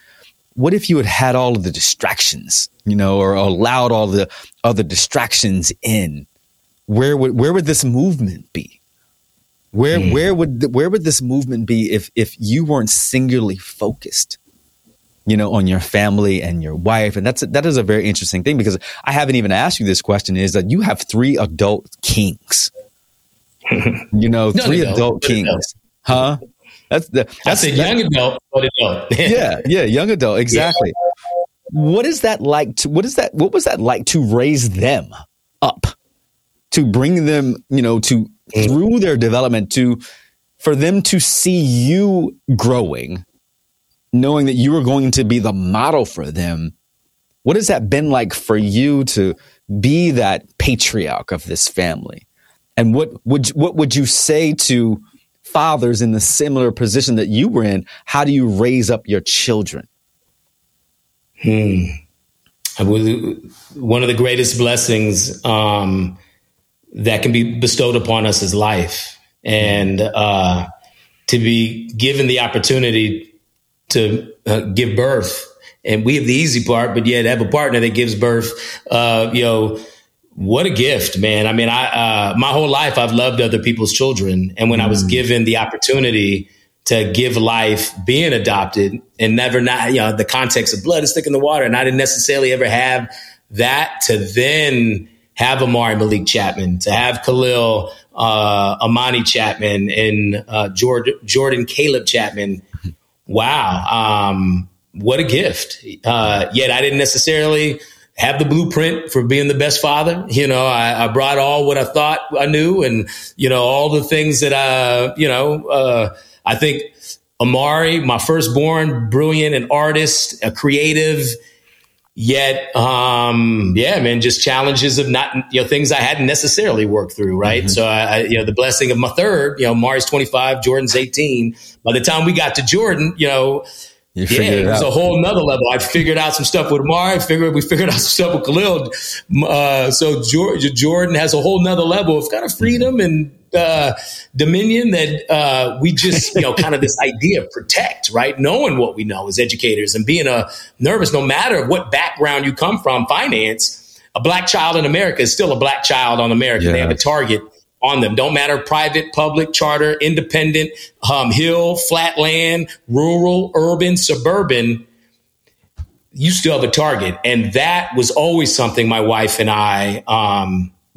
what if you had had all of the distractions, you know, or allowed all the other distractions in? Where would this movement be? Where would this movement be if you weren't singularly focused, you know, on your family and your wife? And that is a very interesting thing, because I haven't even asked you this question, is that you have three adult kings, you know, kings, huh? That's young adult. yeah, young adult, exactly. Yeah. What was that like to raise them up, to bring them, you know, to through their development, to for them to see you growing, knowing that you were going to be the model for them? What has that been like for you to be that patriarch of this family? And what would you say to fathers in the similar position that you were in? How do you raise up your children? One of the greatest blessings that can be bestowed upon us is life, and to be given the opportunity to give birth. And we have the easy part, but yeah, to have a partner that gives birth, you know, what a gift, man. I mean, I my whole life I've loved other people's children. And when I was given the opportunity to give life being adopted, and the context of blood is thick in the water, and I didn't necessarily ever have that, to then have Amari Malik Chapman, to have Khalil Amani Chapman, and Jordan Caleb Chapman. Wow. What a gift. Yet I didn't necessarily have the blueprint for being the best father. You know, I brought all what I thought I knew, and, you know, all the things that I think Amari, my firstborn, brilliant, an artist, a creative. Yet, just challenges of not, you know, things I hadn't necessarily worked through, right? Mm-hmm. So, I the blessing of my third, you know, Mari's 25, Jordan's 18. By the time we got to Jordan, you know, it was a whole nother level. I figured out some stuff with Amari. We figured out some stuff with Khalil. So Jordan has a whole nother level of kind of freedom and dominion that we just, you know, kind of this idea of protect, right? Knowing what we know as educators and being nervous, no matter what background you come from, finance, a black child in America is still a black child on America. Yeah. They have a target on them. Don't matter private, public, charter, independent, hill, flatland, rural, urban, suburban, you still have a target. And that was always something my wife and I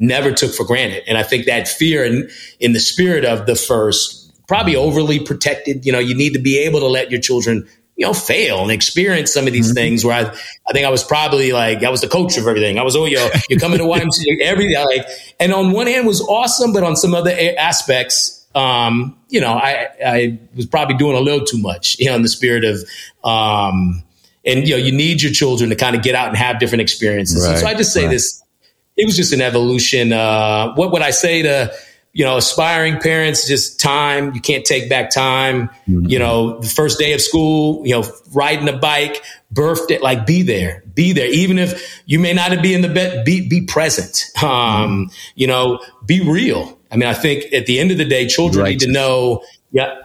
never took for granted. And I think that fear in the spirit of the first, probably overly protected, you know, you need to be able to let your children, you know, fail and experience some of these things where I think I was probably like, I was the coach of everything. I was, oh, yo, you're coming to YMCA, everything. Like, and on one hand was awesome, but on some other aspects, you know, I was probably doing a little too much, you know, in the spirit of, and, you know, you need your children to kind of get out and have different experiences. Right, so I just say this, it was just an evolution. What would I say to, you know, aspiring parents? Just time. You can't take back time. Mm-hmm. You know, the first day of school, you know, riding a bike, birthday, like be there. Even if you may not be in the bed, be present. You know, be real. I mean, I think at the end of the day, children need to know. Yeah,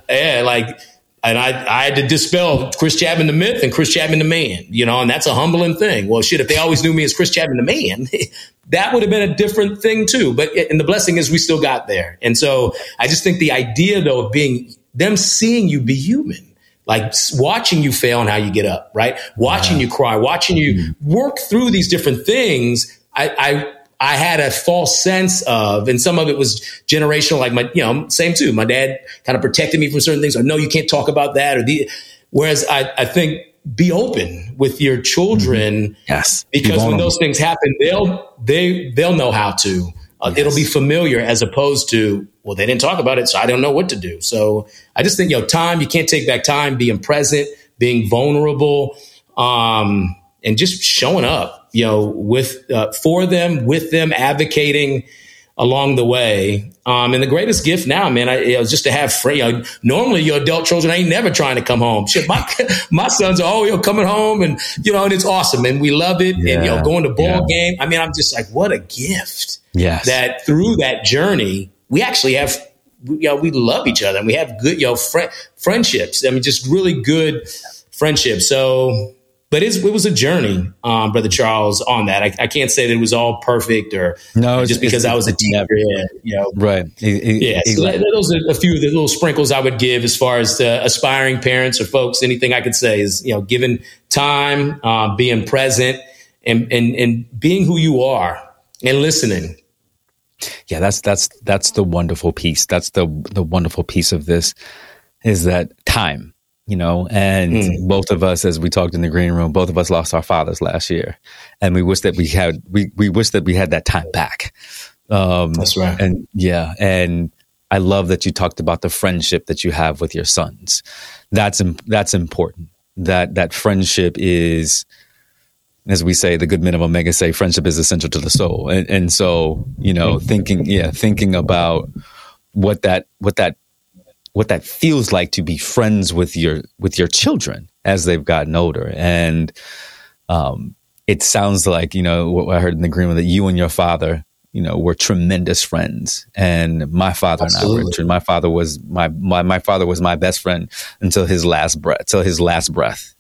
like. And I had to dispel Chris Chatmon the myth and Chris Chatmon the man, you know, and that's a humbling thing. Well, shit, if they always knew me as Chris Chatmon the man, that would have been a different thing too. But, and the blessing is we still got there. And so I just think the idea, though, of being them seeing you be human, like watching you fail and how you get up, right? Watching you cry, watching you work through these different things. I had a false sense of, and some of it was generational, like my, you know, same too. My dad kind of protected me from certain things, or no, you can't talk about that. Or the, whereas I think be open with your children, yes, because when those things happen, they'll know how to. It'll be familiar as opposed to, well, they didn't talk about it, so I don't know what to do. So I just think, time, you can't take back time, being present, being vulnerable, and just showing up, with for them, with them, advocating along the way. And the greatest gift now, man, is just to have friends. Normally, your adult children ain't never trying to come home. Shit, my sons are all coming home, and and it's awesome, and we love it. Yeah. And going to ball game. I mean, I'm just like, what a gift! Yes, that through that journey, we actually have, we love each other, and we have good, friendships. I mean, just really good friendships. So. But it was a journey, Brother Charles, on that. I can't say that it was all perfect or no, just because I was a teacher. Right. So those are a few of the little sprinkles I would give as far as the aspiring parents or folks. Anything I could say is, giving time, being present, and being who you are and listening. Yeah, that's the wonderful piece. That's the wonderful piece of this is that time. And both of us, as we talked in the green room, both of us lost our fathers last year, and we wish that we had that time back. That's right. And I love that you talked about the friendship that you have with your sons. That's important. That friendship is, as we say, the good men of Omega say, friendship is essential to the soul. And so, thinking about what that feels like to be friends with your children as they've gotten older. And it sounds like, what I heard in the agreement, that you and your father, were tremendous friends. And my father and I were, my father was my best friend until his last breath.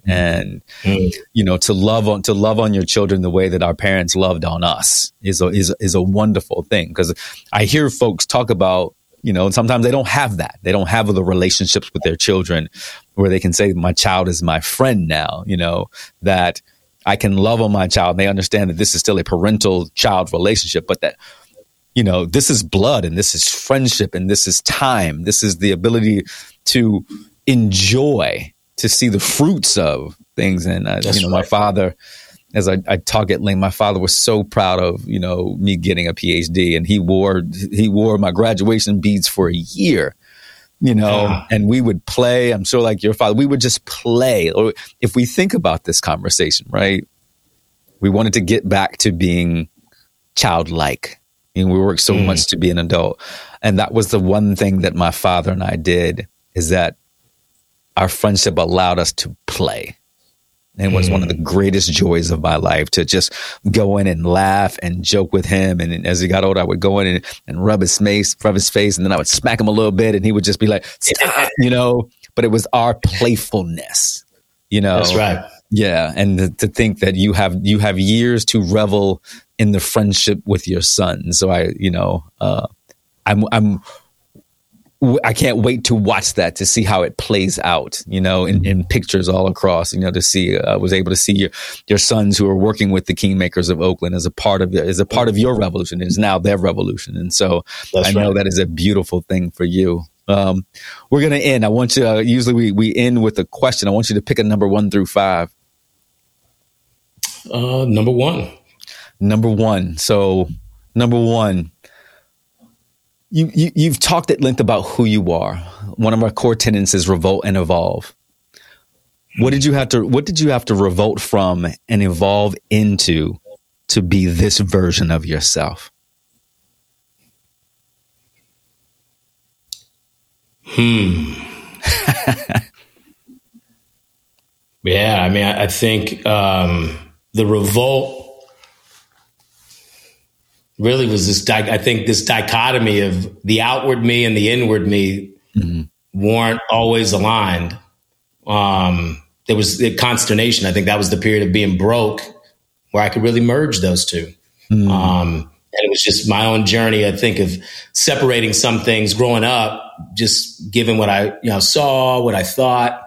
And, to love on your children the way that our parents loved on us is a wonderful thing. 'Cause I hear folks talk about, and sometimes they don't have that. They don't have the relationships with their children where they can say, my child is my friend now, that I can love on my child. And they understand that this is still a parental child relationship, but that, this is blood and this is friendship and this is time. This is the ability to enjoy, to see the fruits of things. And, my father, as I talk at length, my father was so proud of, me getting a PhD, and he wore my graduation beads for a year, and we would play. I'm sure like your father, we would just play. Or if we think about this conversation, right, we wanted to get back to being childlike. And we worked so much to be an adult. And that was the one thing that my father and I did, is that our friendship allowed us to play. And it was one of the greatest joys of my life to just go in and laugh and joke with him. And as he got older, I would go in and rub his face, and then I would smack him a little bit, and he would just be like, stop, But it was our playfulness, That's right. Yeah, and to think that you have years to revel in the friendship with your son. So I can't wait to watch that, to see how it plays out, in pictures all across, to see, I was able to see your sons who are working with the Kingmakers of Oakland as a part of your revolution, is now their revolution. And so I know that is a beautiful thing for you. We're going to end. I want you to, usually we end with a question. I want you to pick a number 1 through 5. Number one. So number one, You've talked at length about who you are. One of our core tenets is revolt and evolve. What did you have to revolt from and evolve into to be this version of yourself? Yeah, I mean, I think the revolt really was this dichotomy of the outward me and the inward me weren't always aligned. There was the consternation. I think that was the period of being broke where I could really merge those two. And it was just my own journey, I think, of separating some things growing up, just given what I saw, what I thought,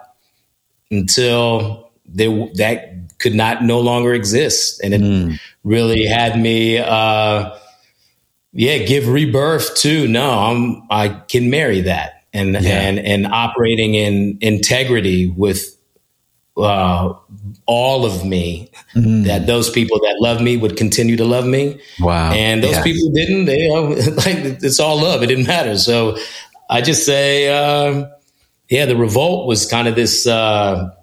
until that could no longer exist. And it really had me, give rebirth to, I can marry that. And operating in integrity with all of me, that those people that love me would continue to love me. Wow. And those people didn't, it's all love. It didn't matter. So I just say, the revolt was kind of this, the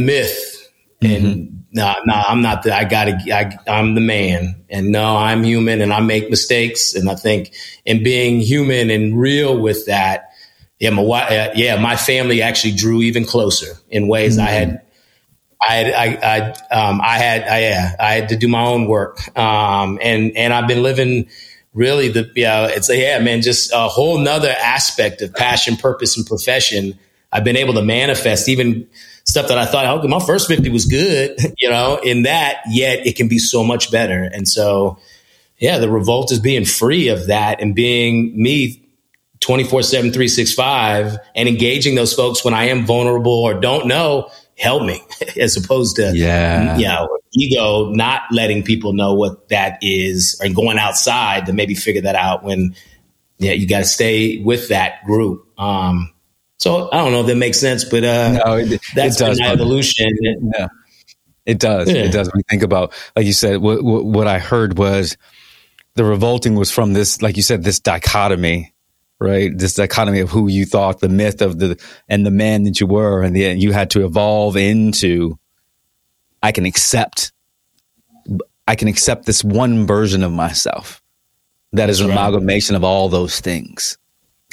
myth. And I'm not that. I'm the man, and I'm human and I make mistakes. And I think in being human and real with that, my family actually drew even closer in ways I had to do my own work. And I've been living really just a whole nother aspect of passion, purpose, and profession. I've been able to manifest even stuff that I thought, okay, my first 50 was good, in that, yet it can be so much better. And so, the revolt is being free of that and being me 24/7, 365, and engaging those folks when I am vulnerable or don't know, help me, as opposed to, ego, not letting people know what that is and going outside to maybe figure that out when, you got to stay with that group. So I don't know if that makes sense, but that's an evolution. Yeah. It does. Yeah. It does. When you think about, like you said, what I heard was the revolting was from this, like you said, this dichotomy. Right. This dichotomy of who you thought, the myth of the man that you were, and then you had to evolve into, I can accept this one version of myself that is an amalgamation of all those things.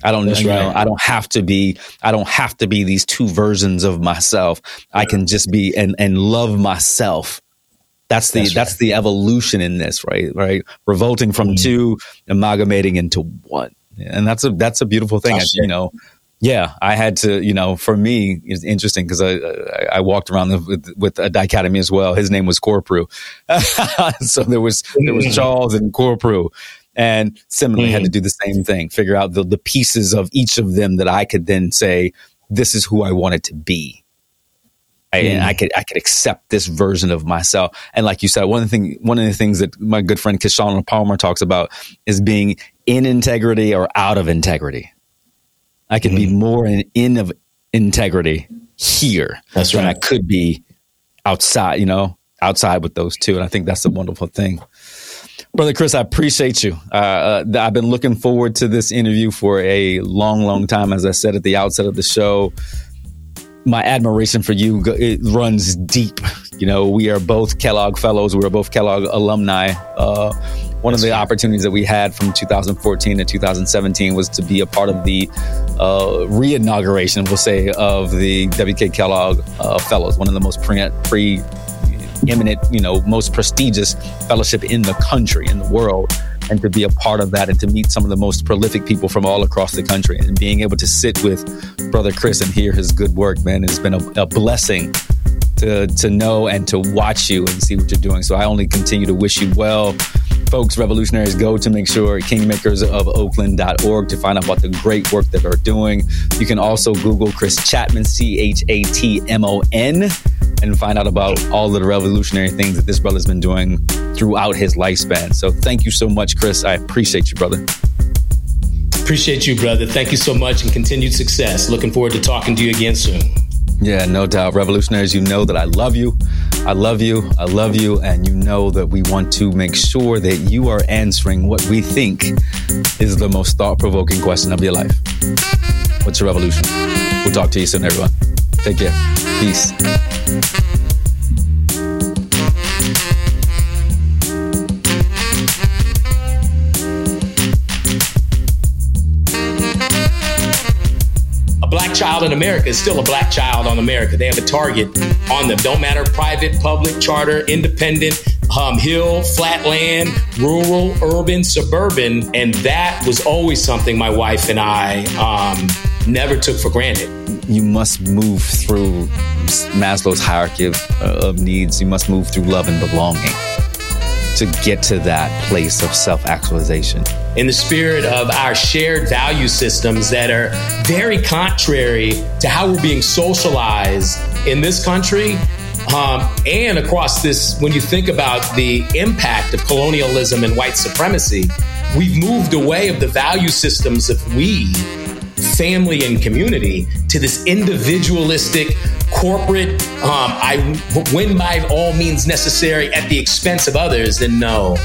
I don't have to be these two versions of myself. I can just be and love myself. That's the evolution in this, right? Right. Revolting from two, amalgamating into one. And that's a beautiful thing. I had to, for me, it's interesting because I walked around with a dichotomy as well. His name was Corprew. So there was Charles and Corprew, and similarly had to do the same thing, figure out the pieces of each of them that I could then say, this is who I wanted to be. And I could accept this version of myself. And like you said, one of the things that my good friend Kishana Palmer talks about is being in integrity or out of integrity. I could be more in of integrity here than I could be outside, outside with those two. And I think that's a wonderful thing. Brother Chris, I appreciate you. I've been looking forward to this interview for a long, long time. As I said at the outset of the show, my admiration for you, it runs deep. We are both Kellogg Fellows. We are both Kellogg alumni. One of the opportunities that we had from 2014 to 2017 was to be a part of the re-inauguration, we'll say, of the WK Kellogg Fellows, one of the most preeminent, most prestigious fellowship in the country, in the world. And to be a part of that and to meet some of the most prolific people from all across the country, and being able to sit with Brother Chris and hear his good work, man, it's been a blessing to know and to watch you and see what you're doing. So I only continue to wish you well. Folks, revolutionaries, go to make sure kingmakersofoakland.org to find out about the great work that are doing. You can also Google Chris Chatmon, Chatmon, and find out about all of the revolutionary things that this brother's been doing throughout his lifespan. So thank you so much, Chris. I appreciate you, brother. Appreciate you, brother. Thank you so much, and continued success. Looking forward to talking to you again soon. Yeah, no doubt. Revolutionaries, you know that I love you. I love you. I love you. And you know that we want to make sure that you are answering what we think is the most thought-provoking question of your life. What's your revolution? We'll talk to you soon, everyone. Take care. Peace. Child in America is still a black child on America. They have a target on them. Don't matter private, public, charter, independent, hill, flatland, rural, urban, suburban. And that was always something my wife and I never took for granted. You must move through Maslow's hierarchy of needs. You must move through love and belonging. to get to that place of self-actualization. In the spirit of our shared value systems that are very contrary to how we're being socialized in this country, and across this, when you think about the impact of colonialism and white supremacy, we've moved away of the value systems of we, family and community, to this individualistic corporate, I win by all means necessary at the expense of others. And no,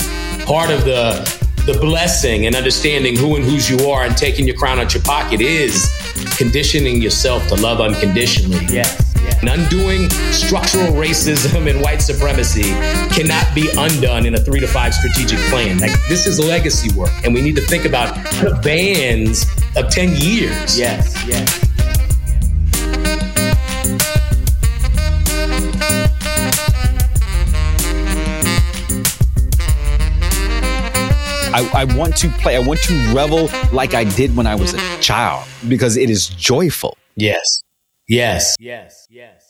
part of the blessing and understanding who and whose you are and taking your crown out your pocket is conditioning yourself to love unconditionally. Yes. And undoing structural racism and white supremacy cannot be undone in a 3 to 5 strategic plan. Like, this is legacy work, and we need to think about the bands of 10 years. Yes, yes. I want to play. I want to revel like I did when I was a child because it is joyful. Yes. Yes. Yes. Yes.